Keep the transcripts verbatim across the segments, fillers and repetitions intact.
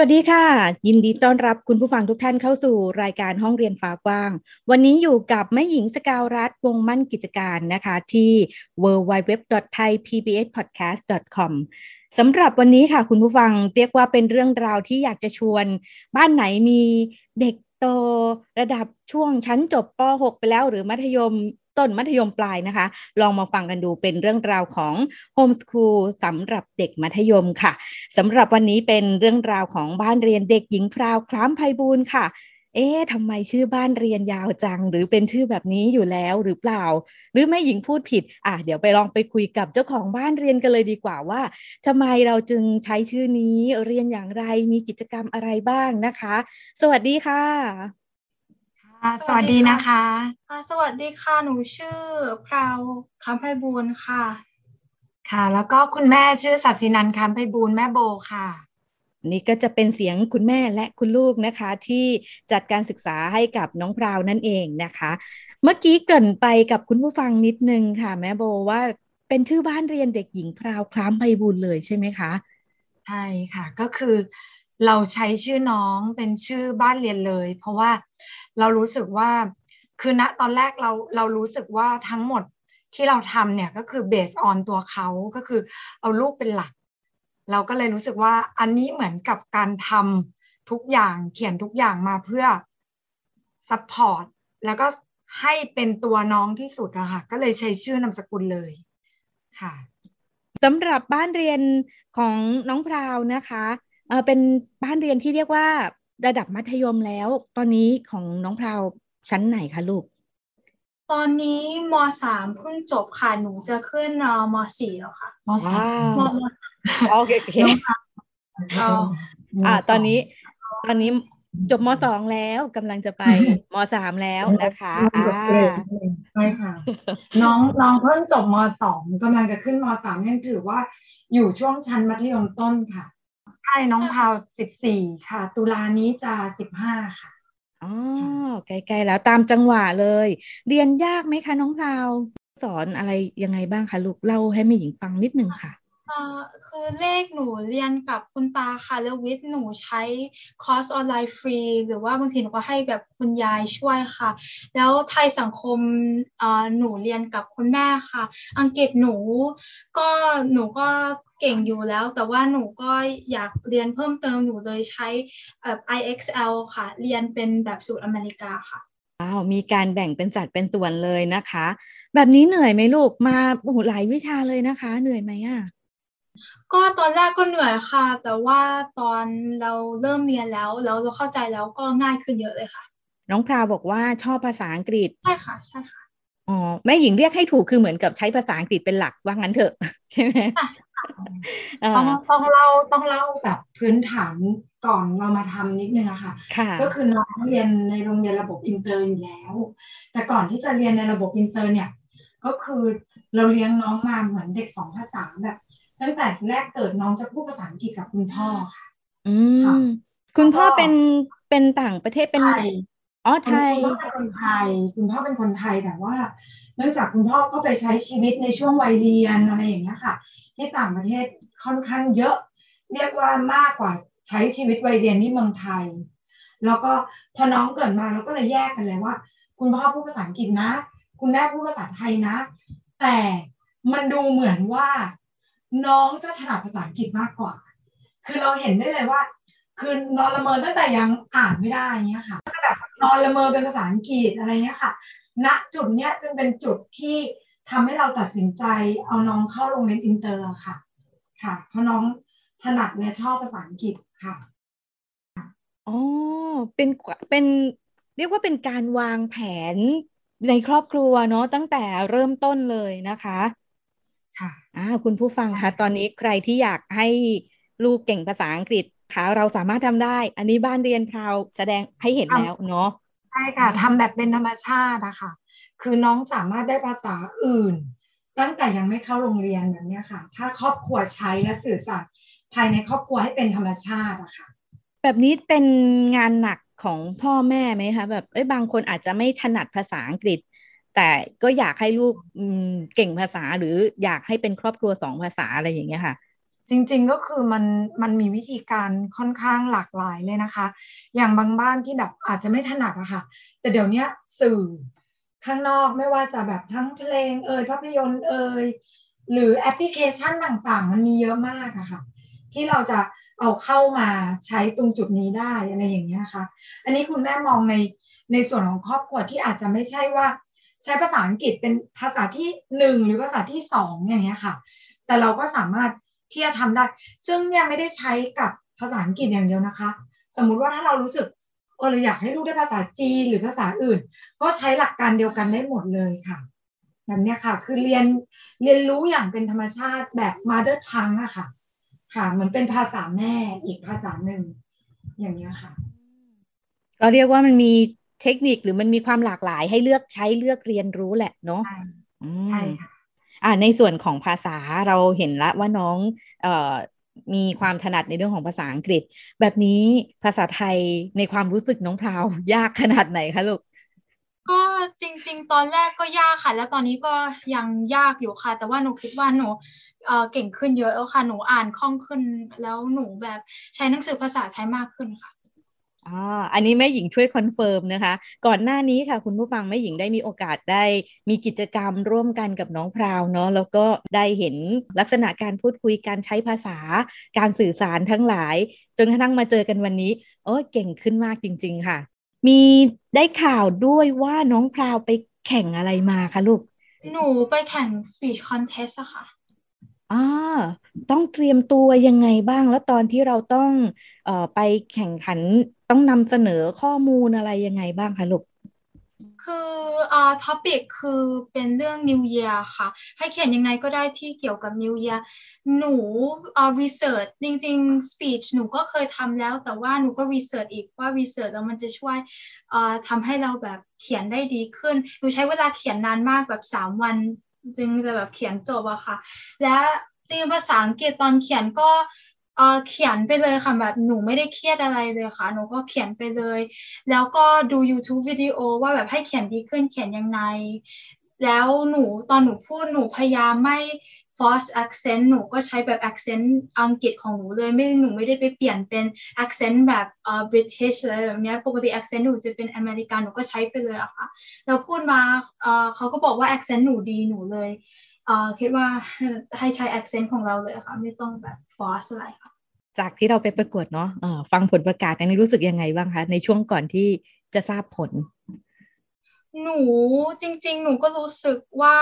สวัสดีค่ะยินดีต้อนรับคุณผู้ฟังทุกท่านเข้าสู่รายการห้องเรียนฟ้ากว้างวันนี้อยู่กับแม่หญิงสกาวรัตน์วงมั่นกิจการนะคะที่ ดับเบิลยู ดับเบิลยู ดับเบิลยู ดอท ไทย พี บี เอส พอดแคสต์ ดอท คอม สำหรับวันนี้ค่ะคุณผู้ฟังเรียกว่าเป็นเรื่องราวที่อยากจะชวนบ้านไหนมีเด็กโตระดับช่วงชั้นจบป หก ไปแล้วหรือมัธยมต้นมัธยมปลายนะคะลองมาฟังกันดูเป็นเรื่องราวของโฮมสคูลสำหรับเด็กมัธยมค่ะสำหรับวันนี้เป็นเรื่องราวของบ้านเรียนเด็กหญิงพราวคล้ามไพบูลย์ค่ะเอ๊ะทำไมชื่อบ้านเรียนยาวจังหรือเป็นชื่อแบบนี้อยู่แล้วหรือเปล่าหรือแม่หญิงพูดผิดอ่ะเดี๋ยวไปลองไปคุยกับเจ้าของบ้านเรียนกันเลยดีกว่าว่าทำไมเราจึงใช้ชื่อนี้เรียนอย่างไรมีกิจกรรมอะไรบ้างนะคะสวัสดีค่ะสวัสดีนะคะสวัสดีค่ะหนูชื่อพราวคล้ามไพบูลย์ค่ะค่ะแล้วก็คุณแม่ชื่อสัชินันท์คล้ามไพบูลย์แม่โบค่ะนี่ก็จะเป็นเสียงคุณแม่และคุณลูกนะคะที่จัดการศึกษาให้กับน้องพราวนั่นเองนะคะเมื่อกี้เกริ่นไปกับคุณผู้ฟังนิดนึงค่ะแม่โบว่าเป็นชื่อบ้านเรียนเด็กหญิงพราวคล้ามไพบูลย์เลยใช่ไหมคะใช่ค่ะก็คือเราใช้ชื่อน้องเป็นชื่อบ้านเรียนเลยเพราะว่าเรารู้สึกว่าคือณตอนแรกเราเรารู้สึกว่าทั้งหมดที่เราทำเนี่ยก็คือ based on ตัวเขาก็คือเอาลูกเป็นหลักเราก็เลยรู้สึกว่าอันนี้เหมือนกับการทำทุกอย่างเขียนทุกอย่างมาเพื่อ support แล้วก็ให้เป็นตัวน้องที่สุดอะค่ะก็เลยใช้ชื่อนามสกุลเลยค่ะสำหรับบ้านเรียนของน้องพราวนะคะเอ่อเป็นบ้านเรียนที่เรียกว่าระดับมัธยมแล้วตอนนี้ของน้องพราวชั้นไหนคะลูกตอนนี้ม สามเพิ่งจบค่ะหนูจะขึ้นม สี่แล้วค่ะม สามโอเคโอเคอ่าตอนนี้ตอนนี้จบม สองแล้วกำลังจะไปม สามแล้วนะคะอ่าใช่ค่ะน้องน้องเพิ่งจบม สองกำลังจะขึ้นม สามยังถือว่าอยู่ช่วงชั้นมัธยมต้นค่ะใช่น้องพาวสิบสี่ค่ะตุลานี้จะสิบห้าค่ะอ๋อใกล้ๆแล้วตามจังหวะเลยเรียนยากไหมคะน้องพาวสอนอะไรยังไงบ้างคะลูกเล่าให้แม่หญิงฟังนิดนึงค่ะอ่าคือเลขหนูเรียนกับคุณตาค่ะแล้ววิทย์หนูใช้คอร์สออนไลน์ฟรีหรือว่าบางทีหนูก็ให้แบบคุณยายช่วยค่ะแล้วไทยสังคมอ่าหนูเรียนกับคุณแม่ค่ะอังกฤษหนูก็หนูก็เก่งอยู่แล้วแต่ว่าหนูก็อยากเรียนเพิ่มเติมหนูเลยใช้เอ่อ ไอ เอ็กซ์ แอล ค่ะเรียนเป็นแบบสูตรอเมริกาค่ะอ้าวมีการแบ่งเป็นจัดเป็นส่วนเลยนะคะแบบนี้เหนื่อยไหมลูกมาโอ้โหหลายวิชาเลยนะคะเหนื่อยไหมอ่ะก็ตอนแรกก็เหนื่อยค่ะแต่ว่าตอนเราเริ่มเรียนแล้วแล้วเราเข้าใจแล้วก็ง่ายขึ้นเยอะเลยค่ะน้องพราวบอกว่าชอบภาษาอังกฤษใช่ค่ะใช่ค่ะอ๋อแม่หญิงเรียกให้ถูกคือเหมือนกับใช้ภาษาอังกฤษเป็นหลักว่างั้นเถอะใช่ไหมต้องต้องเล่าต้องเล่าแบบพื้นฐานก่อนเรามาทำนิดนึงอะค่ะก็คือน้องเรียนในโรงเรียนระบบอินเตอร์อยู่แล้วแต่ก่อนที่จะเรียนในระบบอินเตอร์เนี่ยก็คือเราเลี้ยงน้องมาเหมือนเด็กสองภาษาแบบตั้งแต่แรกเกิดน้องจะพูดภาษาอังกฤษกับคุณพ่อค่ะอืมคุณพ่อเป็นเป็นต่างประเทศเป็นไทยอ๋อไทยคุณพ่อเป็นคนไทยคุณพ่อเป็นคนไทยแต่ว่าเนื่องจากคุณพ่อก็ไปใช้ชีวิตในช่วงวัยเรียนอะไรอย่างเงี้ยค่ะที่ต่างประเทศค่อนข้างเยอะเรียกว่ามากกว่าใช้ชีวิตวัยเรียนที่เมืองไทยแล้วก็พอน้องเกิดมาเราก็เลยแยกกันเลยว่าคุณพ่อพูดภาษาอังกฤษนะคุณแม่พูดภาษาไทยนะแต่มันดูเหมือนว่าน้องจะถนัดภาษาอังกฤษมากกว่าคือเราเห็นได้เลยว่าคือนอนละเมอตั้งแต่ยังอ่านไม่ได้เงี้ยค่ะก็จะแบบนอนละเมอเป็นภาษาอังกฤษอะไรเงี้ยค่ะณจุดเนี้ยจึงเป็นจุดที่ทำให้เราตัดสินใจเอาน้องเข้าโรงเรียนอินเตอร์ค่ะค่ะเพราะน้องถนัดและชอบภาษาอังกฤษค่ะอ๋อเป็นเป็นเรียกว่าเป็นการวางแผนในครอบครัวเนาะตั้งแต่เริ่มต้นเลยนะคะค่ะอ่าคุณผู้ฟังคะตอนนี้ใครที่อยากให้ลูกเก่งภาษาอังกฤษค่ะเราสามารถทำได้อันนี้บ้านเรียนพราวแสดงให้เห็นแล้วเนาะใช่ค่ะทำแบบเป็นธรรมชาตินะคะคือน้องสามารถได้ภาษาอื่น ตั้งแต่ยังไม่เข้าโรงเรียนแบบนี้ค่ะถ้าครอบครัวใช้และสื่อสารภายในครอบครัวให้เป็นธรรมชาติอะค่ะแบบนี้เป็นงานหนักของพ่อแม่ไหมคะแบบเอ้ยบางคนอาจจะไม่ถนัดภาษาอังกฤษแต่ก็อยากให้ลูกเก่งภาษาหรืออยากให้เป็นครอบครัวสองภาษาอะไรอย่างเงี้ยค่ะจริงๆก็คือมันมันมีวิธีการค่อนข้างหลากหลายเลยนะคะอย่างบางบ้านที่แบบอาจจะไม่ถนัดอะค่ะแต่เดี๋ยวนี้สื่อข้างนอกไม่ว่าจะแบบทั้งเพลงเอ่ยภาพยนตร์เอ่ยหรือแอปพลิเคชันต่างๆมันมีเยอะมากอะค่ะที่เราจะเอาเข้ามาใช้ตรงจุดนี้ได้อะไรอย่างเงี้ยค่ะอันนี้คุณแม่มองในในส่วนของครอบครัวที่อาจจะไม่ใช่ว่าใช้ภาษาอังกฤษเป็นภาษาที่หนึ่งหรือภาษาที่สองอย่างเงี้ยค่ะแต่เราก็สามารถที่จะทำได้ซึ่งเนี่ยไม่ได้ใช้กับภาษาอังกฤษอย่างเดียวนะคะสมมุติว่าถ้าเรารู้สึกเออเราอยากให้ลูกได้ภาษาจีนหรือภาษาอื่นก็ใช้หลักการเดียวกันได้หมดเลยค่ะแบบเนี้ยค่ะคือเรียนเรียนรู้อย่างเป็นธรรมชาติแบบ mother tongue อะค่ะค่ะเหมือนเป็นภาษาแม่อีกภาษาหนึ่งอย่างเงี้ยค่ะก็เรียกว่ามันมีเทคนิคหรือมันมีความหลากหลายให้เลือกใช้เลือกเรียนรู้แหละเนาะใช่ค่ะอ่าในส่วนของภาษาเราเห็นละว่าน้องเอ่อมีความถนัดในเรื่องของภาษาอังกฤษแบบนี้ภาษาไทยในความรู้สึกน้องพราวยากขนาดไหนคะลูกก็จริงๆตอนแรกก็ยากค่ะแล้วตอนนี้ก็ยังยากอยู่ค่ะแต่ว่าหนูคิดว่าหนูเอ่อเก่งขึ้นเยอะแล้วค่ะหนูอ่านคล่องขึ้นแล้วหนูแบบใช้หนังสือภาษาไทยมากขึ้นค่ะอ่าอันนี้แม่หญิงช่วยคอนเฟิร์มนะคะก่อนหน้านี้ค่ะคุณผู้ฟังแม่หญิงได้มีโอกาสได้มีกิจกรรมร่วมกันกับน้องพราวเนาะแล้วก็ได้เห็นลักษณะการพูดคุยการใช้ภาษาการสื่อสารทั้งหลายจนกระทั่งมาเจอกันวันนี้โอ้เก่งขึ้นมากจริงๆค่ะมีได้ข่าวด้วยว่าน้องพราวไปแข่งอะไรมาคะลูกหนูไปแข่ง speech contest อะค่ะอ่าต้องเตรียมตัวยังไงบ้างแล้วตอนที่เราต้องเอ่อไปแข่งขันต้องนำเสนอข้อมูลอะไรยังไงบ้างคะลูกคืออ่าท็อปิกคือเป็นเรื่อง New Year ค่ะให้เขียนยังไงก็ได้ที่เกี่ยวกับ New Year หนูอ่า research จริงๆ speech หนูก็เคยทำแล้วแต่ว่าหนูก็ research อีกว่า research แล้วมันจะช่วยอ่าทำให้เราแบบเขียนได้ดีขึ้นหนูใช้เวลาเขียนนานมากแบบสามวันจึงจะแบบเขียนจบอะค่ะและจริงภาษาอังกฤษตอนเขียนก็เอ่อเขียนไปเลยค่ะแบบหนูไม่ได้เครียดอะไรเลยค่ะหนูก็เขียนไปเลยแล้วก็ดู YouTube วิดีโอว่าแบบให้เขียนดีขึ้นเขียนยังไงแล้วหนูตอนหนูพูดหนูพยายามไม่ force accent หนูก็ใช้แบบ accent อังกฤษของหนูเลยไม่หนูไม่ได้ไปเปลี่ยนเป็น accent แบบเอ่อ British อะไรแบบเนี้ยปกติ accent หนูจะเป็นอเมริกันหนูก็ใช้ไปเลยอะค่ะแล้วพูดมาเอ่อเขาก็บอกว่า accent หนูดีหนูเลยเอ่อคิดว่าให้ใช้ accent ของเราเลยค่ะไม่ต้องแบบ force อะไรค่ะจากที่เราไปประกวดเนาะเอ่อฟังผลประกาศอันนี้รู้สึกยังไงบ้างคะในช่วงก่อนที่จะทราบผลหนูจริงๆหนูก็รู้สึกว่า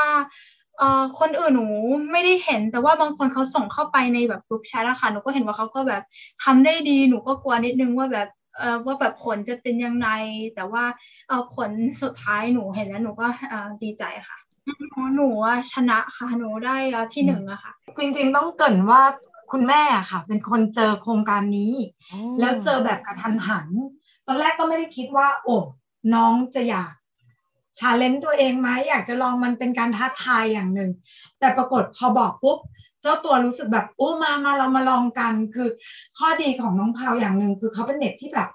เอ่อคนอื่นหนูไม่ได้เห็นแต่ว่าบางคนเขาส่งเข้าไปในแบบกลุ่มแชทอะค่ะหนูก็เห็นว่าเขาก็แบบทำได้ดีหนูก็กลัวนิดนึงว่าแบบเอ่อว่าแบบผลจะเป็นยังไงแต่ว่าเอ่อผลสุดท้ายหนูเห็นแล้วหนูก็เอ่อดีใจค่ะหนูชนะค่ะหนูได้ที่หนึ่งอะค่ะจริงๆต้องเกริ่นว่าคุณแม่อะค่ะเป็นคนเจอโครงการนี้แล้วเจอแบบกระทันหันตอนแรกก็ไม่ได้คิดว่าโอ้น้องจะอยากชาเลนจ์ตัวเองไหมอยากจะลองมันเป็นการท้าทายอย่างหนึ่งแต่ปรากฏพอบอกปุ๊บเจ้าตัวรู้สึกแบบโอ้มามาเรามาลองกันคือข้อดีของน้องพาวอย่างหนึ่งคือเขาเป็นเด็กที่แบบ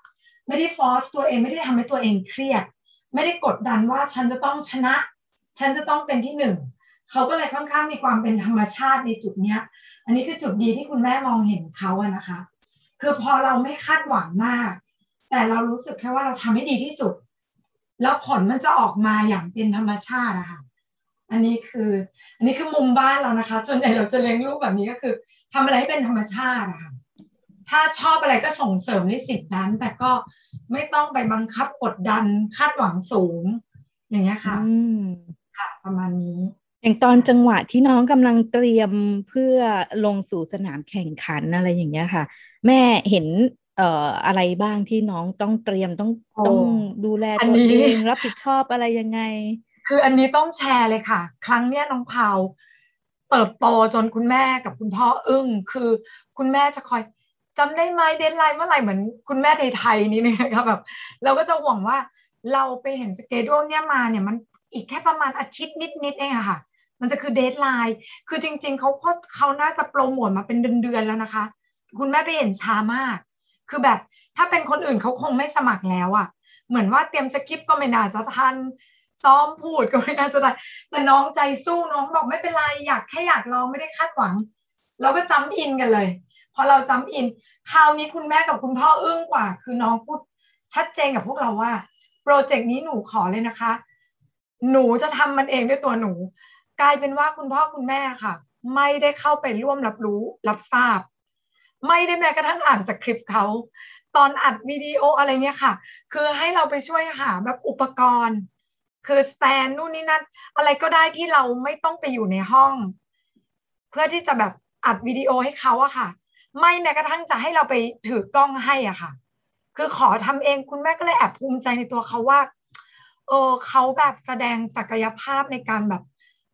ไม่ได้ฟอร์สตัวเองไม่ได้ทำให้ตัวเองเครียดไม่ได้กดดันว่าฉันจะต้องชนะฉันจะต้องเป็นที่หนึ่งเขาก็เลยค่อนข้างมีความเป็นธรรมชาติในจุดเนี้ยอันนี้คือจุดดีที่คุณแม่มองเห็นเขาอะนะคะคือพอเราไม่คาดหวังมากแต่เรารู้สึกแค่ว่าเราทำให้ดีที่สุดแล้วผลมันจะออกมาอย่างเป็นธรรมชาติอะค่ะอันนี้คืออันนี้คือมุมบ้านเรานะคะส่วนใหญ่เราจะเลี้ยงลูกแบบนี้ก็คือทำอะไรให้เป็นธรรมชาติอะค่ะถ้าชอบอะไรก็ส่งเสริมในสิ่งนั้นแต่ก็ไม่ต้องไปบังคับกดดันคาดหวังสูงอย่างเงี้ยค่ะค่ะประมาณนี้อย่างตอนจังหวะที่น้องกำลังเตรียมเพื่อลงสู่สนามแข่งขันอะไรอย่างเงี้ยค่ะแม่เห็นเอ่ออะไรบ้างที่น้องต้องเตรียมต้องต้องดูแลตัวเองรับผิดชอบอะไรยังไงคืออันนี้ต้องแชร์เลยค่ะครั้งเนี้ยน้องพาวเติบโตจนคุณแม่กับคุณพ่ออึ้งคือคุณแม่จะคอยจำได้ไหมเดดไลน์เมื่อไหร่เหมือนคุณแม่ไทยๆนี่นะคะแบบเราก็จะห่วงว่าเราไปเห็นสเกดูลเนี่ยมาเนี่ยมันอีกแค่ประมาณอาทิตย์นิดๆเองอะค่ะ มันจะคือเดดไลน์คือจริงๆเขาเขาน่าจะโปรโมทมาเป็นเดือนๆแล้วนะคะคุณแม่ไปเห็นช้ามากคือแบบถ้าเป็นคนอื่นเขาคงไม่สมัครแล้วอ่ะเหมือนว่าเตรียมสคริปต์ก็ไม่น่าจะทันซ้อมพูดก็ไม่น่าจะได้แต่น้องใจสู้น้องบอกไม่เป็นไรอยากแค่อยากลองไม่ได้คาดหวังเราก็จัมป์อินกันเลยพอเราจัมป์อินคราวนี้คุณแม่กับคุณพ่ออึ้งกว่าคือน้องพูดชัดเจนกับพวกเราว่าโปรเจกต์นี้หนูขอเลยนะคะหนูจะทำมันเองด้วยตัวหนูกลายเป็นว่าคุณพ่อคุณแม่ค่ะไม่ได้เข้าไปร่วมรับรู้รับทราบไม่ได้แม้กระทั่งอ่านสคริปต์เขาตอนอัดวิดีโออะไรเงี้ยค่ะคือให้เราไปช่วยหาแบบอุปกรณ์คือสแตนนู่นนี่นั่นอะไรก็ได้ที่เราไม่ต้องไปอยู่ในห้องเพื่อที่จะแบบอัดวิดีโอให้เขาอะค่ะไม่แม้กระทั่งจะให้เราไปถือกล้องให้อ่ะค่ะคือขอทำเองคุณแม่ก็เลยแอบภูมิใจในตัวเขาว่าเออเขาแบบแสดงศักยภาพในการแบบ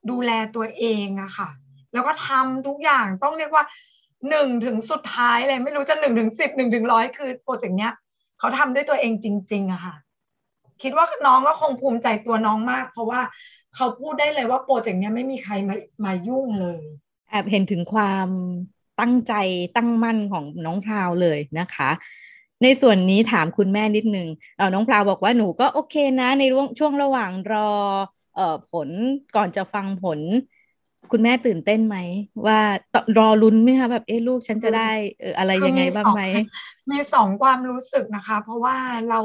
ดูแลตัวเองอะค่ะแล้วก็ทำทุกอย่างต้องเรียกว่าหนึ่งถึงสุดท้ายเลยไม่รู้จะหนึ่งถึงสิบหนึ่งถึงร้อยคือโปรเจกต์เนี้ยเขาทำด้วยตัวเองจริงๆอะค่ะคิดว่าน้องก็คงภูมิใจตัวน้องมากเพราะว่าเขาพูดได้เลยว่าโปรเจกต์เนี้ยไม่มีใครมามายุ่งเลยแอบเห็นถึงความตั้งใจตั้งมั่นของน้องพราวเลยนะคะในส่วนนี้ถามคุณแม่นิดนึงเอ่อน้องพราวบอกว่าหนูก็โอเคนะในช่วงระหว่างรอเอ่อผลก่อนจะฟังผลคุณแม่ตื่นเต้นไหมว่ารอลุ้นไหมคะแบบเอ๊ะลูกฉันจะได้เอ่ออะไรยังไงบ้างไหมมีสองความรู้สึกนะคะเพราะว่าเรา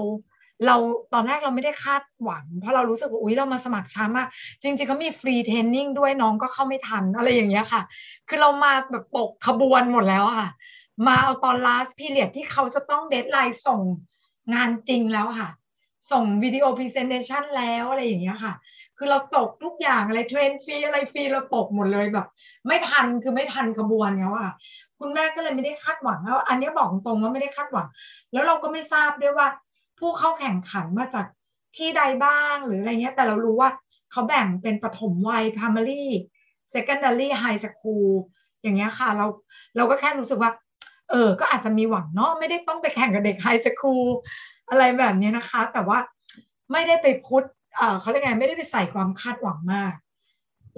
เราตอนแรกเราไม่ได้คาดหวังเพราะเรารู้สึกว่าอุ๊ยเรามาสมัครช้ามากจริงๆเขามีฟรีเทรนนิ่งด้วยน้องก็เข้าไม่ทันอะไรอย่างเงี้ยค่ะคือเรามาแบบตกขบวนหมดแล้วค่ะมาเอาตอน last period ที่เขาจะต้องเดดไลน์ส่งงานจริงแล้วค่ะส่งวิดีโอ presentation แล้วอะไรอย่างเงี้ยค่ะคือเราตกทุกอย่างอะไรเทรนฟรีอะไรฟรีเราตกหมดเลยแบบไม่ทันคือไม่ทันขบวนแล้วค่ะคุณแม่ก็เลยไม่ได้คาดหวังแล้วอันนี้บอกตรงว่าไม่ได้คาดหวังแล้วเราก็ไม่ทราบด้วยว่าผู้เข้าแข่งขันมาจากที่ใดบ้างหรืออะไรเงี้ยแต่เรารู้ว่าเขาแบ่งเป็นปฐมวัย primary secondary high school อย่างเงี้ยค่ะเราเราก็แค่รู้สึกว่าเออก็อาจจะมีหวังเนาะไม่ได้ต้องไปแข่งกับเด็กไฮสคูลอะไรแบบนี้นะคะแต่ว่าไม่ได้ไปพุทธเออเขาเรียกไงไม่ได้ไปใส่ความคาดหวังมาก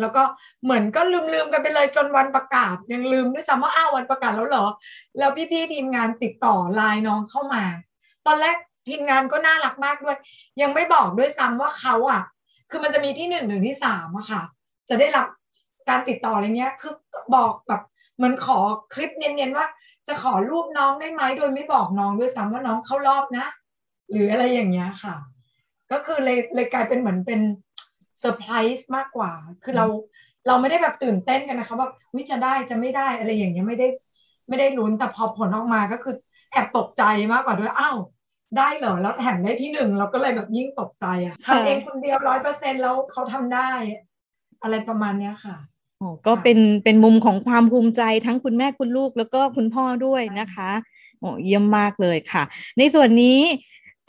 แล้วก็เหมือนก็ลืมๆกันไปเลยจนวันประกาศยังลืมด้วยซ้ำว่าอ้าววันประกาศแล้วเหรอแล้วพี่ๆทีมงานติดต่อไลน์น้องเข้ามาตอนแรกทีมงานก็น่ารักมากด้วยยังไม่บอกด้วยซ้ำว่าเขาอ่ะคือมันจะมีที่หนึ่งหนึ่งที่สามอะค่ะจะได้รับการติดต่ออะไรเงี้ยคือบอกแบบเหมือนขอคลิปเนียนๆว่าจะขอรูปน้องได้ไหมโดยไม่บอกน้องด้วยซ้ำว่าน้องเข้ารอบนะหรืออะไรอย่างเงี้ยค่ะก็คือเลยเลยกลายเป็นเหมือนเป็นเซอร์ไพรส์มากกว่าคือเราเราไม่ได้แบบตื่นเต้นกันนะคะว่าอุ๊ยจะได้จะไม่ได้อะไรอย่างเงี้ยไม่ได้ไม่ได้ลุ้นแต่พอผลออกมาก็คือแอบตกใจมากกว่าด้วยอ้าวได้เหรอแล้วแถมได้ที่หนึ่งเราก็เลยแบบยิ่งตกใจอ่ะทำเองคนเดียว ร้อยเปอร์เซ็นต์ แล้วเขาทำได้อะไรประมาณเนี้ยค่ะก็เป็นเป็นมุมของความภูมิใจทั้งคุณแม่คุณลูกแล้วก็คุณพ่อด้วยนะคะโอ้เยี่ยมมากเลยค่ะในส่วนนี้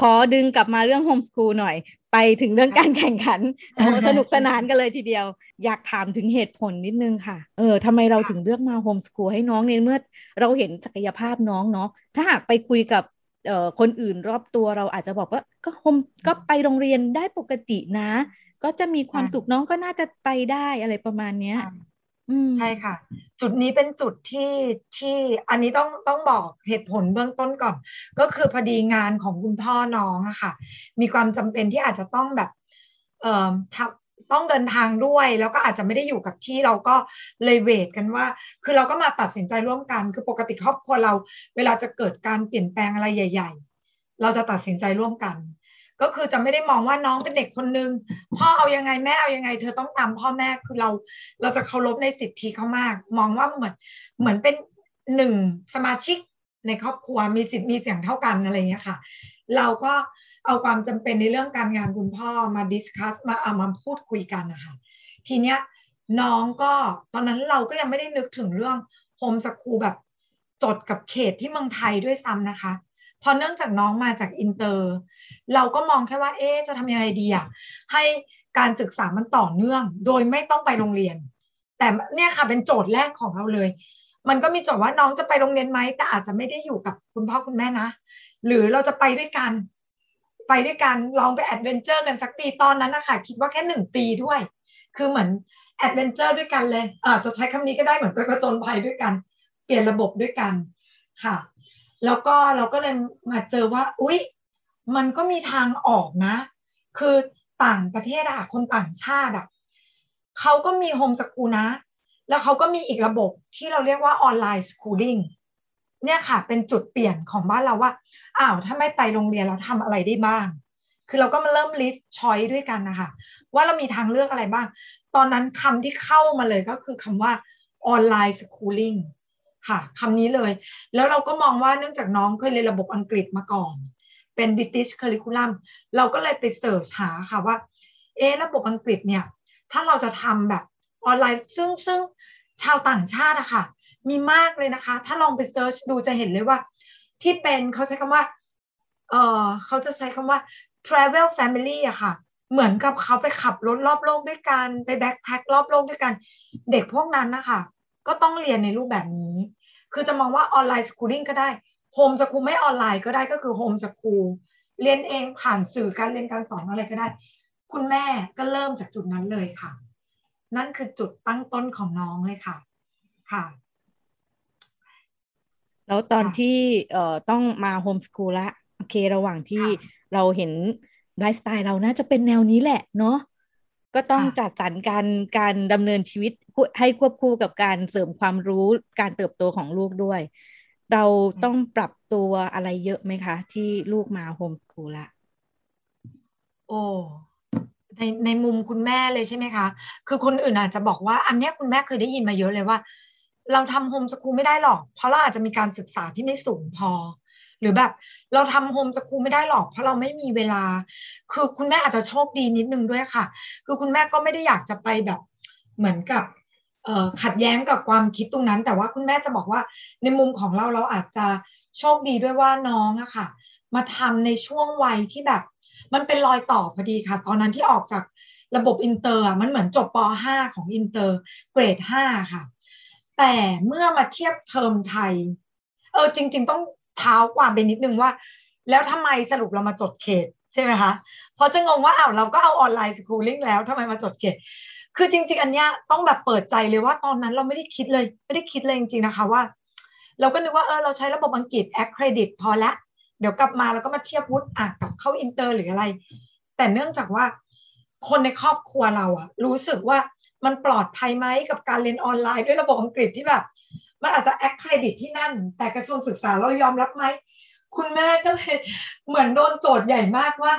ขอดึงกลับมาเรื่องโฮมสคูลหน่อยไปถึงเรื่องการแข่งขันโอ้สนุกสนานกันเลยทีเดียวอยากถามถึงเหตุผลนิดนึงค่ะเออทำไมเราถึงเลือกมาโฮมสคูลให้น้องในเมื่อเราเห็นศักยภาพน้องเนาะถ้าหากไปคุยกับเอ่อคนอื่นรอบตัวเราอาจจะบอกว่าก็โฮมก็ไปโรงเรียนได้ปกตินะก็จะมีความสุขน้องก็น่าจะไปได้อะไรประมาณเนี้ยใช่ค่ะจุดนี้เป็นจุดที่ที่อันนี้ต้องต้องบอกเหตุผลเบื้องต้นก่อนก็คือพอดีงานของคุณพ่อน้องอะค่ะมีความจำเป็นที่อาจจะต้องแบบเอ่อต้องเดินทางด้วยแล้วก็อาจจะไม่ได้อยู่กับที่เราก็เลยเวทกันว่าคือเราก็มาตัดสินใจร่วมกันคือปกติครอบครัวเราเวลาจะเกิดการเปลี่ยนแปลงอะไรใหญ่ๆเราจะตัดสินใจร่วมกันก็คือจะไม่ได้มองว่าน้องเป็นเด็กคนนึงพ่อเอายังไงแม่เอายังไงเธอต้องตามพ่อแม่คือเราเราจะเคารพในสิทธิเขามากมองว่าเหมือนเหมือนเป็นหนึ่งสมาชิกในครอบครัวมีสิทธิ์มีเสียงเท่ากันอะไรอย่างเงี้ยค่ะเราก็เอาความจำเป็นในเรื่องการงานคุณพ่อมาดิสคัสมาเอามาพูดคุยกันนะคะทีเนี้ยน้องก็ตอนนั้นเราก็ยังไม่ได้นึกถึงเรื่องโฮมสคูลแบบจดกับเขตที่เมืองไทยด้วยซ้ำนะคะพอเนื่องจากน้องมาจากอินเตอร์เราก็มองแค่ว่าเอ๊ะจะทำยังไงดีอะให้การศึกษามันต่อเนื่องโดยไม่ต้องไปโรงเรียนแต่เนี่ยค่ะเป็นโจทย์แรกของเราเลยมันก็มีโจทย์ว่าน้องจะไปโรงเรียนไหมแต่อาจจะไม่ได้อยู่กับคุณพ่อคุณแม่นะหรือเราจะไปด้วยกันไปด้วยกันลองไปแอดเวนเจอร์กันสักปีตอนนั้นนะคะคิดว่าแค่หนึ่งปีด้วยคือเหมือน แอดเวนเจอร์ด้วยกันเลยอาจจะใช้คำนี้ก็ได้เหมือนไปประจนภัยด้วยกันเปลี่ยนระบบด้วยกันค่ะแล้วก็เราก็เลยมาเจอว่าอุ๊ยมันก็มีทางออกนะคือต่างประเทศอะคนต่างชาติอะเขาก็มีโฮมสกูลนะแล้วเขาก็มีอีกระบบที่เราเรียกว่าออนไลน์สกูลลิ่งเนี่ยค่ะเป็นจุดเปลี่ยนของบ้านเราว่าอ้าวถ้าไม่ไปโรงเรียนเราทำอะไรได้บ้างคือเราก็มาเริ่มลิสต์ช้อยด้วยกันนะคะว่าเรามีทางเลือกอะไรบ้างตอนนั้นคำที่เข้ามาเลยก็คือคำว่าออนไลน์สกูลลิ่งค่ะคำนี้เลยแล้วเราก็มองว่าเนื่องจากน้องเคยเรียนระบบอังกฤษมาก่อนเป็น British Curriculum เราก็เลยไปเสิร์ชหาค่ะว่าเอ๊ะระบบอังกฤษเนี่ยถ้าเราจะทำแบบออนไลน์ซึ่งซึ่งชาวต่างชาติอะค่ะมีมากเลยนะคะถ้าลองไปเสิร์ชดูจะเห็นเลยว่าที่เป็นเขาใช้คำว่าเออเขาจะใช้คำว่า travel family อะค่ะเหมือนกับเขาไปขับรถรอบโลกด้วยกันไปแบ็คแพ็ครอบโลกด้วยกันเด็กพวกนั้นนะคะก็ต้องเรียนในรูปแบบนี้คือจะมองว่าออนไลน์สกูลลิ่งก็ได้โฮมสกูลไม่ออนไลน์ก็ได้ก็คือโฮมสกูลเรียนเองผ่านสื่อการเรียนการสอนอะไรก็ได้คุณแม่ก็เริ่มจากจุดนั้นเลยค่ะนั่นคือจุดตั้งต้นของน้องเลยค่ะค่ะแล้วตอนที่เอ่อต้องมาโฮมสกูลละโอเคระหว่างที่เราเห็นไลฟ์สไตล์เราน่าจะเป็นแนวนี้แหละเนาะก็ต้องจัดสรรการการดำเนินชีวิตให้ควบคู่กับการเสริมความรู้การเติบโตของลูกด้วยเราต้องปรับตัวอะไรเยอะไหมคะที่ลูกมาโฮมสกูลละโอ้ในในมุมคุณแม่เลยใช่ไหมคะคือคนอื่นอาจจะบอกว่าอันนี้คุณแม่เคยได้ยินมาเยอะเลยว่าเราทำโฮมสกูลไม่ได้หรอกเพราะเราอาจจะมีการศึกษาที่ไม่สูงพอหรือแบบเราทำโฮมสกูลไม่ได้หรอกเพราะเราไม่มีเวลาคือคุณแม่อาจจะโชคดีนิดนึงด้วยค่ะคือคุณแม่ก็ไม่ได้อยากจะไปแบบเหมือนกับขัดแย้งกับความคิดตรงนั้นแต่ว่าคุณแม่จะบอกว่าในมุมของเราเราอาจจะโชคดีด้วยว่าน้องอะค่ะมาทำในช่วงวัยที่แบบมันเป็นรอยต่อพอดีค่ะตอนนั้นที่ออกจากระบบอินเตอร์มันเหมือนจบป.ห้า ของอินเตอร์เกรดห้าค่ะแต่เมื่อมาเทียบเทอมไทยเออจริงๆต้องเท้าความไปนิดนึงว่าแล้วทำไมสรุปเรามาจดเขตใช่ไหมคะเพราะจะงงว่าอ้าวเราก็เอาออนไลน์สกูลลิ่งแล้วทำไมมาจดเขตคือจริงๆอันเนี้ยต้องแบบเปิดใจเลยว่าตอนนั้นเราไม่ได้คิดเลยไม่ได้คิดเลยจริงๆนะคะว่าเราก็นึกว่าเออเราใช้ระบบอังกฤษแอคเครดิตพอละเดี๋ยวกลับมาเราก็มาเทียบวุฒิอ่ะกับเข้าอินเตอร์หรืออะไรแต่เนื่องจากว่าคนในครอบครัวเราอะรู้สึกว่ามันปลอดภัยไหมกับการเรียนออนไลน์ด้วยระบบอังกฤษที่แบบมันอาจจะแอคเครดิตที่นั่นแต่กระทรวงศึกษาเรายอมรับไหมคุณแม่ก็เลยเหมือนโดนโจทย์ใหญ่มากว่า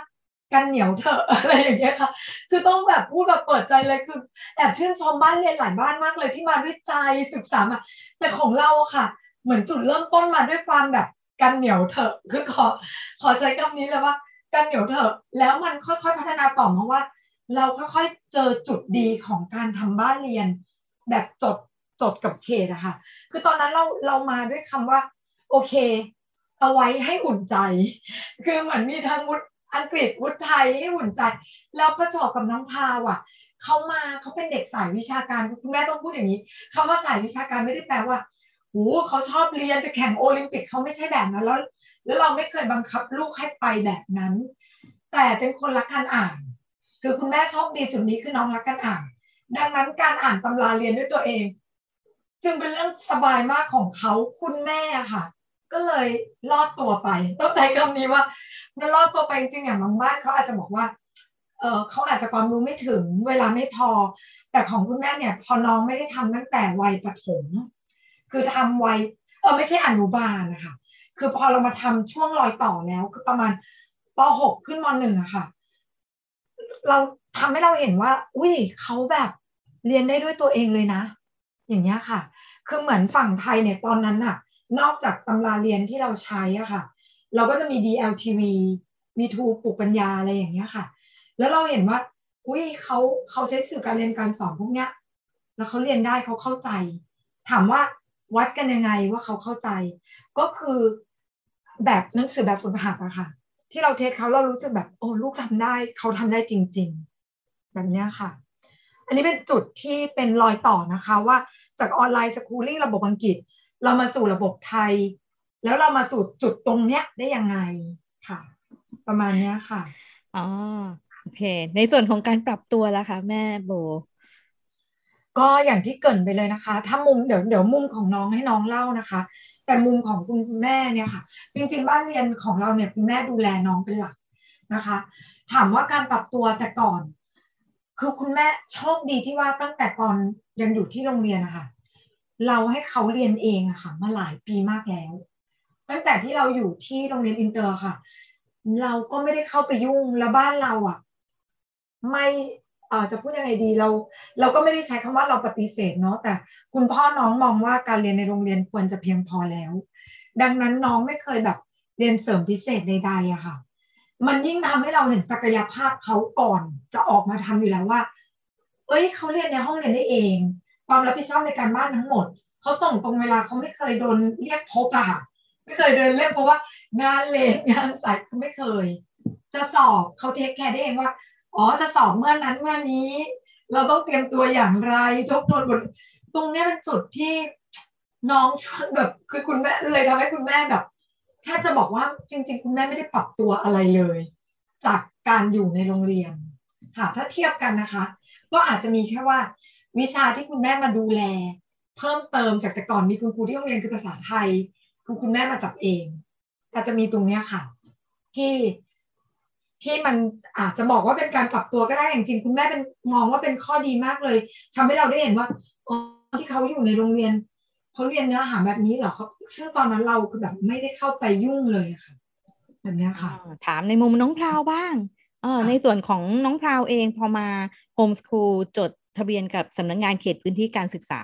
กันเหนียวเถอะอะไรอย่างเงี้ยค่ะคือต้องแบบพูดแบบเปิดใจเลยคือแอบชื่นชมบ้านเรียนหลายบ้านมากเลยที่มาด้วยใจศึกษามาแต่ของเราค่ะเหมือนจุดเริ่มต้นมาด้วยความแบบกันเหนียวเถอะคือขอขอใจคำนี้เลยว่ากันเหนียวเถอะแล้วมันค่อยๆพัฒนาต่อเพราะว่าเราค่อยๆเจอจุดดีของการทำบ้านเรียนแบบจดจดกับเขตอะค่ะคือตอนนั้นเราเรามาด้วยคำว่าโอเคเอาไว้ให้อุ่นใจคือเหมือนมีทางวุฒิอังกฤษวุฒิไทยให้อุ่นใจแล้วประจอบกับน้องพาวอ่ะเขามาเขาเป็นเด็กสายวิชาการคุณแม่ต้องพูดอย่างนี้คำว่าสายวิชาการไม่ได้แปลว่าโอ้เขาชอบเรียนไปแข่งโอลิมปิกเขาไม่ใช่แบบนั้นแล้วแล้วเราไม่เคยบังคับลูกให้ไปแบบนั้นแต่เป็นคนรักการอ่านคือคุณแม่โชคดีจุดนี้คือน้องรักการอ่านดังนั้นการอ่านตำราเรียนด้วยตัวเองจึงเป็นเรื่องสบายมากของเขาคุณแม่ค่ะก็เลยรอดตัวไปต้องใช้คำนี้ว่ามันรอดตัวไปจริงๆอย่างบางบ้านเขาอาจจะบอกว่าเออเขาอาจจะความรู้ไม่ถึงเวลาไม่พอแต่ของคุณแม่เนี่ยพอน้องไม่ได้ทำตั้งแต่วัยประถมคือทำวัยเออไม่ใช่อนุบาลนะคะคือพอเรามาทำช่วงรอยต่อแล้วคือประมาณป.หก ขึ้นม.หนึ่ง อะค่ะเราทำให้เราเห็นว่าอุ้ยเขาแบบเรียนได้ด้วยตัวเองเลยนะอย่างเงี้ยค่ะคือเหมือนฝั่งไทยเนี่ยตอนนั้นอะนอกจากตำราเรียนที่เราใช้อะค่ะเราก็จะมี ดี แอล ที วี มีทูปลูกปัญญาอะไรอย่างเงี้ยค่ะแล้วเราเห็นว่าอุ้ยเขาเขาใช้สื่อการเรียนการสอนพวกเนี้ยแล้วเขาเรียนได้เขาเข้าใจถามว่าวัดกันยังไงว่าเขาเข้าใจก็คือแบบหนังสือแบบฝึกหัดอะค่ะที่เราเทสเขาเรารู้สึกแบบโอ้ลูกทำได้เขาทำได้จริงๆแบบเนี้ยค่ะอันนี้เป็นจุดที่เป็นรอยต่อนะคะว่าจากออนไลน์สกูลลิ่งระบบอังกฤษเรามาสู่ระบบไทยแล้วเรามาสู่จุดตรงเนี้ยได้ยังไงค่ะประมาณเนี้ยค่ะอ๋อโอเคในส่วนของการปรับตัวล่ะค่ะแม่โบ ก็อย่างที่เกริ่นไปเลยนะคะถ้ามุมเดี๋ยวเดี๋ยวมุมของน้องให้น้องเล่านะคะแต่มุมของคุณแม่เนี่ยค่ะจริงๆบ้านเรียนของเราเนี่ยคุณแม่ดูแลน้องเป็นหลักนะคะถามว่าการปรับตัวแต่ก่อนคือคุณแม่โชคดีที่ว่าตั้งแต่ตอนยังอยู่ที่โรงเรียนนะคะเราให้เขาเรียนเองอะค่ะมาหลายปีมากแล้วตั้งแต่ที่เราอยู่ที่โรงเรียนอินเตอร์ค่ะเราก็ไม่ได้เข้าไปยุ่งแล้วบ้านเราอะไม่อาจจะพูดยังไงดีเราเราก็ไม่ได้ใช้คำว่าเราปฏิเสธเนาะแต่คุณพ่อน้องมองว่าการเรียนในโรงเรียนควรจะเพียงพอแล้วดังนั้นน้องไม่เคยแบบเรียนเสริมพิเศษใดๆอะค่ะมันยิ่งทำให้เราเห็นศักยภาพเขาก่อนจะออกมาทำอยู่แล้วว่าเอ้ยเขาเรียนในห้องเรียนได้เองความรับผิดชอบในการบ้านทั้งหมดเขาส่งตรงเวลาเขาไม่เคยโดนเรียกพบอะค่ะไม่เคยเดินเรียกเพราะว่างานเลทงานสายเขาไม่เคยจะสอบเขาเทคแคร์ได้เองว่าอ๋อจะสอบเมื่อนั้นเมื่อนี้เราต้องเตรียมตัวอย่างไรทบทวนบทตรงนี้เป็นจุดที่น้องชวนแบบคือคุณแม่เลยทำให้คุณแม่แบบแค่จะบอกว่าจริงๆคุณแม่ไม่ได้ปรับตัวอะไรเลยจากการอยู่ในโรงเรียนค่ะถ้าเทียบกันนะคะก็อาจจะมีแค่ว่าวิชาที่คุณแม่มาดูแลเพิ่มเติมจากแต่ก่อนมีคุณครูที่โรงเรียนคือภาษาไทยคือคุณแม่มาจับเองอาจจะมีตรงเนี้ยค่ะที่ที่มันอาจจะบอกว่าเป็นการปรับตัวก็ได้จริงๆคุณแม่เป็นมองว่าเป็นข้อดีมากเลยทำให้เราได้เห็นว่าที่เขาอยู่ในโรงเรียนเขาเรียนเนื้อหาแบบนี้เหรอเขาซึ่งตอนนั้นเราคือแบบไม่ได้เข้าไปยุ่งเลยค่ะแบบนี้ค่ะถามในมุมน้องพราวบ้างเออในส่วนของน้องพราวเองพอมาโฮมสคูลจดทะเบียนกับสำนักงานเขตพื้นที่การศึกษา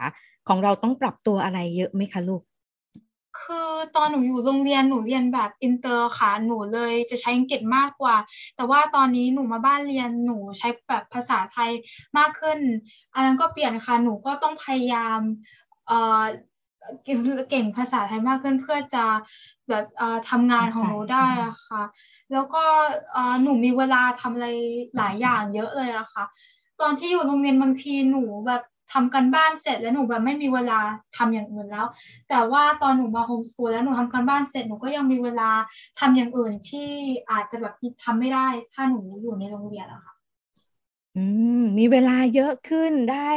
ของเราต้องปรับตัวอะไรเยอะไหมคะลูกคือตอนหนูอยู่โรงเรียนหนูเรียนแบบอินเตอร์ค่ะหนูเลยจะใช้อังกฤษมากกว่าแต่ว่าตอนนี้หนูมาบ้านเรียนหนูใช้แบบภาษาไทยมากขึ้นอันนั้นก็เปลี่ยนค่ะหนูก็ต้องพยายามเอ่อเก่งภาษาไทยมากขึ้นเพื่อจะแบบเอ่อทำงานของหนูได้อะค่ะแล้วก็เอ่อหนูมีเวลาทำอะไรหลายอย่างเยอะเลยอะค่ะตอนที่อยู่โรงเรียนบางทีหนูแบบทำการบ้านเสร็จแล้วหนูแบบไม่มีเวลาทำอย่างอื่นแล้วแต่ว่าตอนหนูมาโฮมสกูลแล้วหนูทำการบ้านเสร็จหนูก็ยังมีเวลาทำอย่างอื่นที่อาจจะแบบทำไม่ได้ถ้าหนูอยู่ในโรงเรียนอะค่ะอืมมีเวลาเยอะขึ้นได้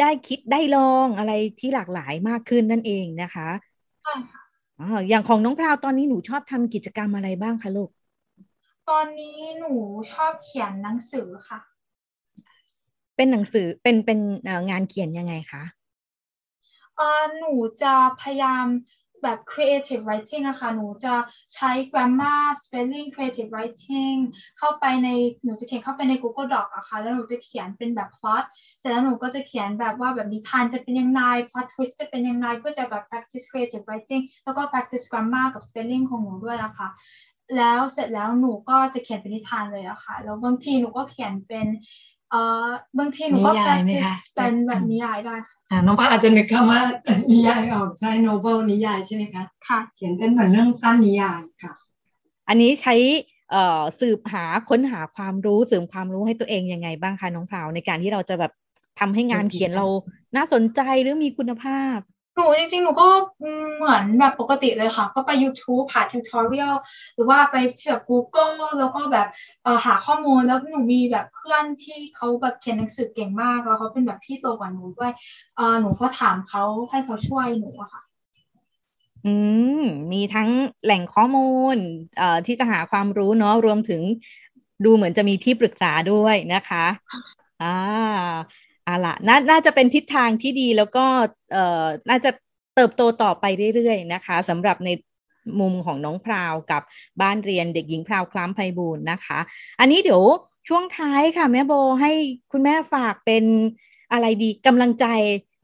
ได้คิดได้ลองอะไรที่หลากหลายมากขึ้นนั่นเองนะคะใช่ค่ะอ๋ออย่างของน้องพราวตอนนี้หนูชอบทำกิจกรรมอะไรบ้างคะลูกตอนนี้หนูชอบเขียนหนังสือค่ะเป็นหนังสือเป็นเป็นงานเขียนยังไงคะเออหนูจะพยายามแบบ creative writing นะคะหนูจะใช้ grammar spelling creative writing เข้าไปในหนูจะเขียนเข้าไปใน Google Doc อะค่ะแล้วหนูจะเขียนเป็นแบบ plot เสร็จแล้วหนูก็จะเขียนแบบว่าแบบนิทานจะเป็นยังไง plot twist จะเป็นยังไงเพื่อจะแบบ practice creative writing แล้วก็ practice grammar กับ spelling ของหนูด้วยนะคะแล้วเสร็จแล้วหนูก็จะเขียนเป็นนิทานเลยอะค่ะแล้วบางทีหนูก็เขียนเป็นเออบางทีหนูก็ practice เป็นแบบนิยายได้อ่าน้องป้าอาจจะนึกคำว่านิยายออกใช่โนเวลนิยายใช่ไหมคะค่ะเขียนเป็นเหมือนเรื่องสั้นนิยายค่ะอันนี้ใช้เอ่อสืบหาค้นหาความรู้เสริมความรู้ให้ตัวเองยังไงบ้างคะน้องพราวในการที่เราจะแบบทำให้งานเขียนเราน่าสนใจหรือมีคุณภาพหนูจริงๆหนูก็เหมือนแบบปกติเลยค่ะก็ไป YouTube หา tutorial หรือว่าไปเชื่อ Google แล้วก็แบบหาข้อมูลแล้วหนูมีแบบเพื่อนที่เขาแบบเขียนหนังสือเก่งมากแล้วเขาเป็นแบบพี่โตกว่าหนูด้วยหนูก็ถามเขาให้เขาช่วยหนูอะค่ะอืมมีทั้งแหล่งข้อมูลเอ่อที่จะหาความรู้เนาะรวมถึงดูเหมือนจะมีที่ปรึกษาด้วยนะคะอ่าอ่ะล่ะ น, น่าจะเป็นทิศทางที่ดีแล้วก็เอ่อน่าจะเติบโตต่อไปเรื่อยๆนะคะสำหรับในมุมของน้องพราวกับบ้านเรียนเด็กหญิงพราวคล้ำไพบูลย์นะคะอันนี้เดี๋ยวช่วงท้ายค่ะแม่โบให้คุณแม่ฝากเป็นอะไรดีกำลังใจ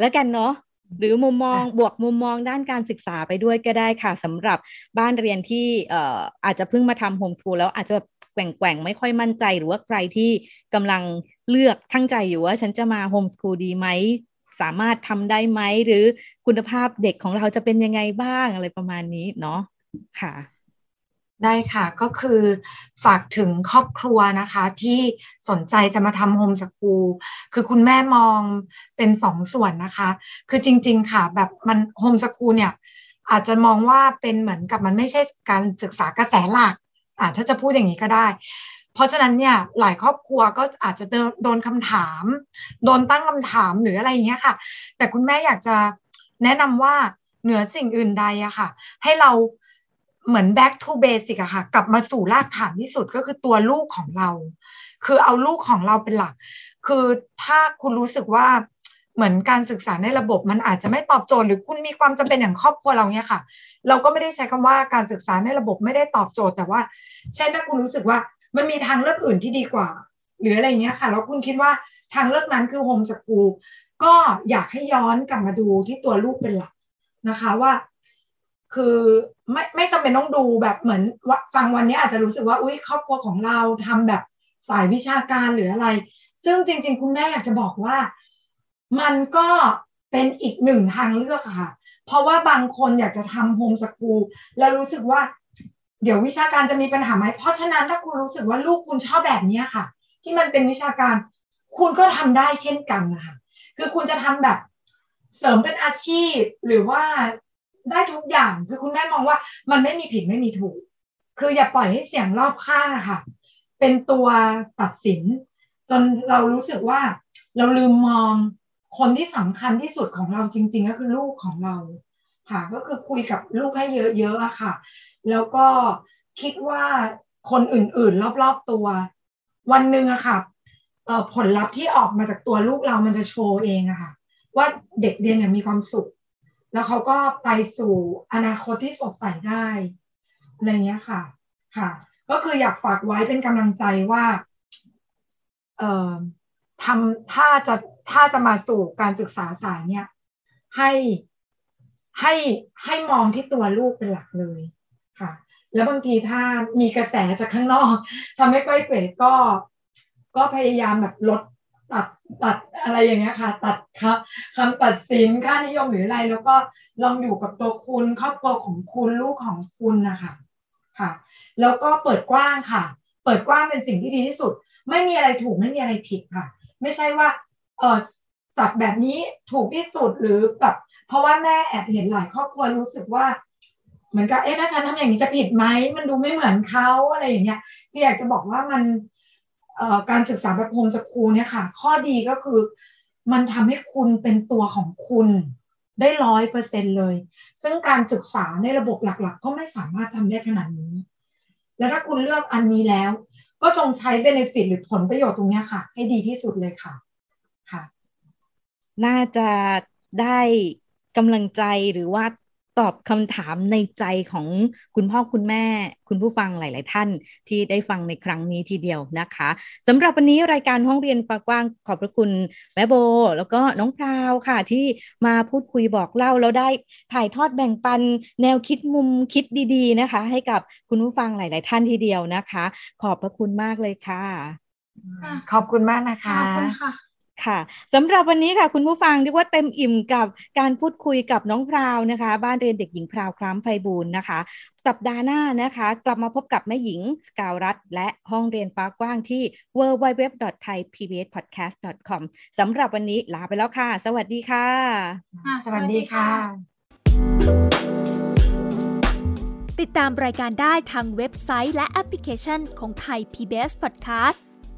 แล้วกันเนาะหรือมุมมองบวกมุมมองด้านการศึกษาไปด้วยก็ได้ค่ะสำหรับบ้านเรียนที่เอ่ออาจจะเพิ่งมาทำโฮมสกูลแล้วอาจจะแกว่งๆไม่ค่อยมั่นใจหรือว่าใครที่กำลังเลือกชั่งใจอยู่ว่าฉันจะมาโฮมสกูลดีไหมสามารถทำได้ไหมหรือคุณภาพเด็กของเราจะเป็นยังไงบ้างอะไรประมาณนี้เนาะค่ะได้ค่ะก็คือฝากถึงครอบครัวนะคะที่สนใจจะมาทำโฮมสกูลคือคุณแม่มองเป็นสองส่วนนะคะคือจริงๆค่ะแบบมันโฮมสกูลเนี่ยอาจจะมองว่าเป็นเหมือนกับมันไม่ใช่การศึกษากระแสหลักอ่าถ้าจะพูดอย่างนี้ก็ได้ เพราะฉะนั้นเนี่ยหลายครอบครัวก็อาจจะโดนคำถามโดนตั้งคำถามหรืออะไรอย่างเงี้ยค่ะแต่คุณแม่อยากจะแนะนำว่าเหนือสิ่งอื่นใดอะค่ะให้เราเหมือน back to basic อะค่ะกลับมาสู่รากฐานที่สุดก็คือตัวลูกของเราคือเอาลูกของเราเป็นหลักคือถ้าคุณรู้สึกว่าเหมือนการศึกษาในระบบมันอาจจะไม่ตอบโจทย์หรือคุณมีความจำเป็นอย่างครอบครัวเราเนี่ยค่ะเราก็ไม่ได้ใช้คำว่าการศึกษาในระบบไม่ได้ตอบโจทย์แต่ว่าใช่ถ้าคุณรู้สึกว่ามันมีทางเลือกอื่นที่ดีกว่าหรืออะไรเงี้ยค่ะแล้วคุณคิดว่าทางเลือกนั้นคือโฮมสคูลก็อยากให้ย้อนกลับมาดูที่ตัวลูกเป็นหลักนะคะว่าคือไม่ไม่จำเป็นต้องดูแบบเหมือนฟังวันนี้อาจจะรู้สึกว่าอุ้ยครอบครัวของเราทำแบบสายวิชาการหรืออะไรซึ่งจริงๆคุณแม่อยากจะบอกว่ามันก็เป็นอีกหนึ่งทางเลือกค่ะเพราะว่าบางคนอยากจะทำโฮมสคูลแล้วรู้สึกว่าเดี๋ยววิชาการจะมีปัญหาไหมเพราะฉะนั้นถ้าคุณรู้สึกว่าลูกคุณชอบแบบนี้ค่ะที่มันเป็นวิชาการคุณก็ทำได้เช่นกันนะคะคือคุณจะทำแบบเสริมเป็นอาชีพหรือว่าได้ทุกอย่างคือคุณแม่มองว่ามันไม่มีผิดไม่มีถูกคืออย่าปล่อยให้เสียงรอบข้างค่ะเป็นตัวตัดสินจนเรารู้สึกว่าเราลืมมองคนที่สำคัญที่สุดของเราจริงๆก็คือลูกของเราค่ะก็คือคุยกับลูกให้เยอะๆค่ะแล้วก็คิดว่าคนอื่นๆรอบๆตัววันหนึ่งอะค่ะผลลัพธ์ที่ออกมาจากตัวลูกเรามันจะโชว์เองอะค่ะว่าเด็กเรียนอย่างมีความสุขแล้วเขาก็ไปสู่อนาคตที่สดใสได้อะไรเงี้ยค่ะค่ะก็คืออยากฝากไว้เป็นกำลังใจว่าเอ่อทำถ้าจะถ้าจะมาสู่การศึกษาสายเนี่ยให้ให้ให้มองที่ตัวลูกเป็นหลักเลยค่ะแล้วบางทีถ้ามีกระแสจากข้างนอกทำให้ก้อยเป๋ก็ก็พยายามแบบลดตัดตัดอะไรอย่างเงี้ยค่ะตัดครับคำตัดสินค่านิยมหรืออะไรแล้วก็ลองอยู่กับตัวคุณครอบครัวของคุณลูกของคุณนะคะค่ะแล้วก็เปิดกว้างค่ะเปิดกว้างเป็นสิ่งที่ดีที่สุดไม่มีอะไรถูกไม่มีอะไรผิดค่ะไม่ใช่ว่าเออจัดแบบนี้ถูกที่สุดหรือแบบเพราะว่าแม่แอบเห็นหลายครอบครัวรู้สึกว่าเหมือนกับเอ๊ะถ้าฉันทำอย่างนี้จะผิดไหมมันดูไม่เหมือนเขาอะไรอย่างเงี้ยที่อยากจะบอกว่ามันการศึกษาแบบโฮมสคูลเนี่ยค่ะข้อดีก็คือมันทำให้คุณเป็นตัวของคุณได้ร้อยเปอร์เซ็นต์เลยซึ่งการศึกษาในระบบหลักๆก็ไม่สามารถทำได้ขนาดนี้และถ้าคุณเลือกอันนี้แล้วก็จงใช้เบเนฟิตหรือผลประโยชน์ตรงนี้ค่ะให้ดีที่สุดเลยค่ะค่ะน่าจะได้กำลังใจหรือว่าตอบคำถามในใจของคุณพ่อคุณแม่คุณผู้ฟังหลายๆท่านที่ได้ฟังในครั้งนี้ทีเดียวนะคะสำหรับวันนี้รายการห้องเรียนฟ้ากว้างขอบพระคุณแม่โบแล้วก็น้องพราวค่ะที่มาพูดคุยบอกเล่าแล้วได้ถ่ายทอดแบ่งปันแนวคิดมุมคิดดีๆนะคะให้กับคุณผู้ฟังหลายๆท่านทีเดียวนะคะขอบพระคุณมากเลยค่ะขอบคุณมากนะคะขอบคุณค่ะค่ะสำหรับวันนี้ค่ะคุณผู้ฟังเรียกว่าเต็มอิ่มกับการพูดคุยกับน้องพราวนะคะบ้านเรียนเด็กหญิงพราวคล้ำไพบูลย์นะคะสัปดาห์หน้านะคะกลับมาพบกับแม่หญิงสกาวรัตน์และห้องเรียนฟ้ากว้างที่ ดับเบิลยู ดับเบิลยู ดับเบิลยู ดอท ไทยพีบีเอสพอดแคสต์ ดอท คอม สำหรับวันนี้ลาไปแล้วค่ะสวัสดีค่ะสวัสดีค่ะติดตามรายการได้ทางเว็บไซต์และแอปพลิเคชันของ Thai พี บี เอส Podcast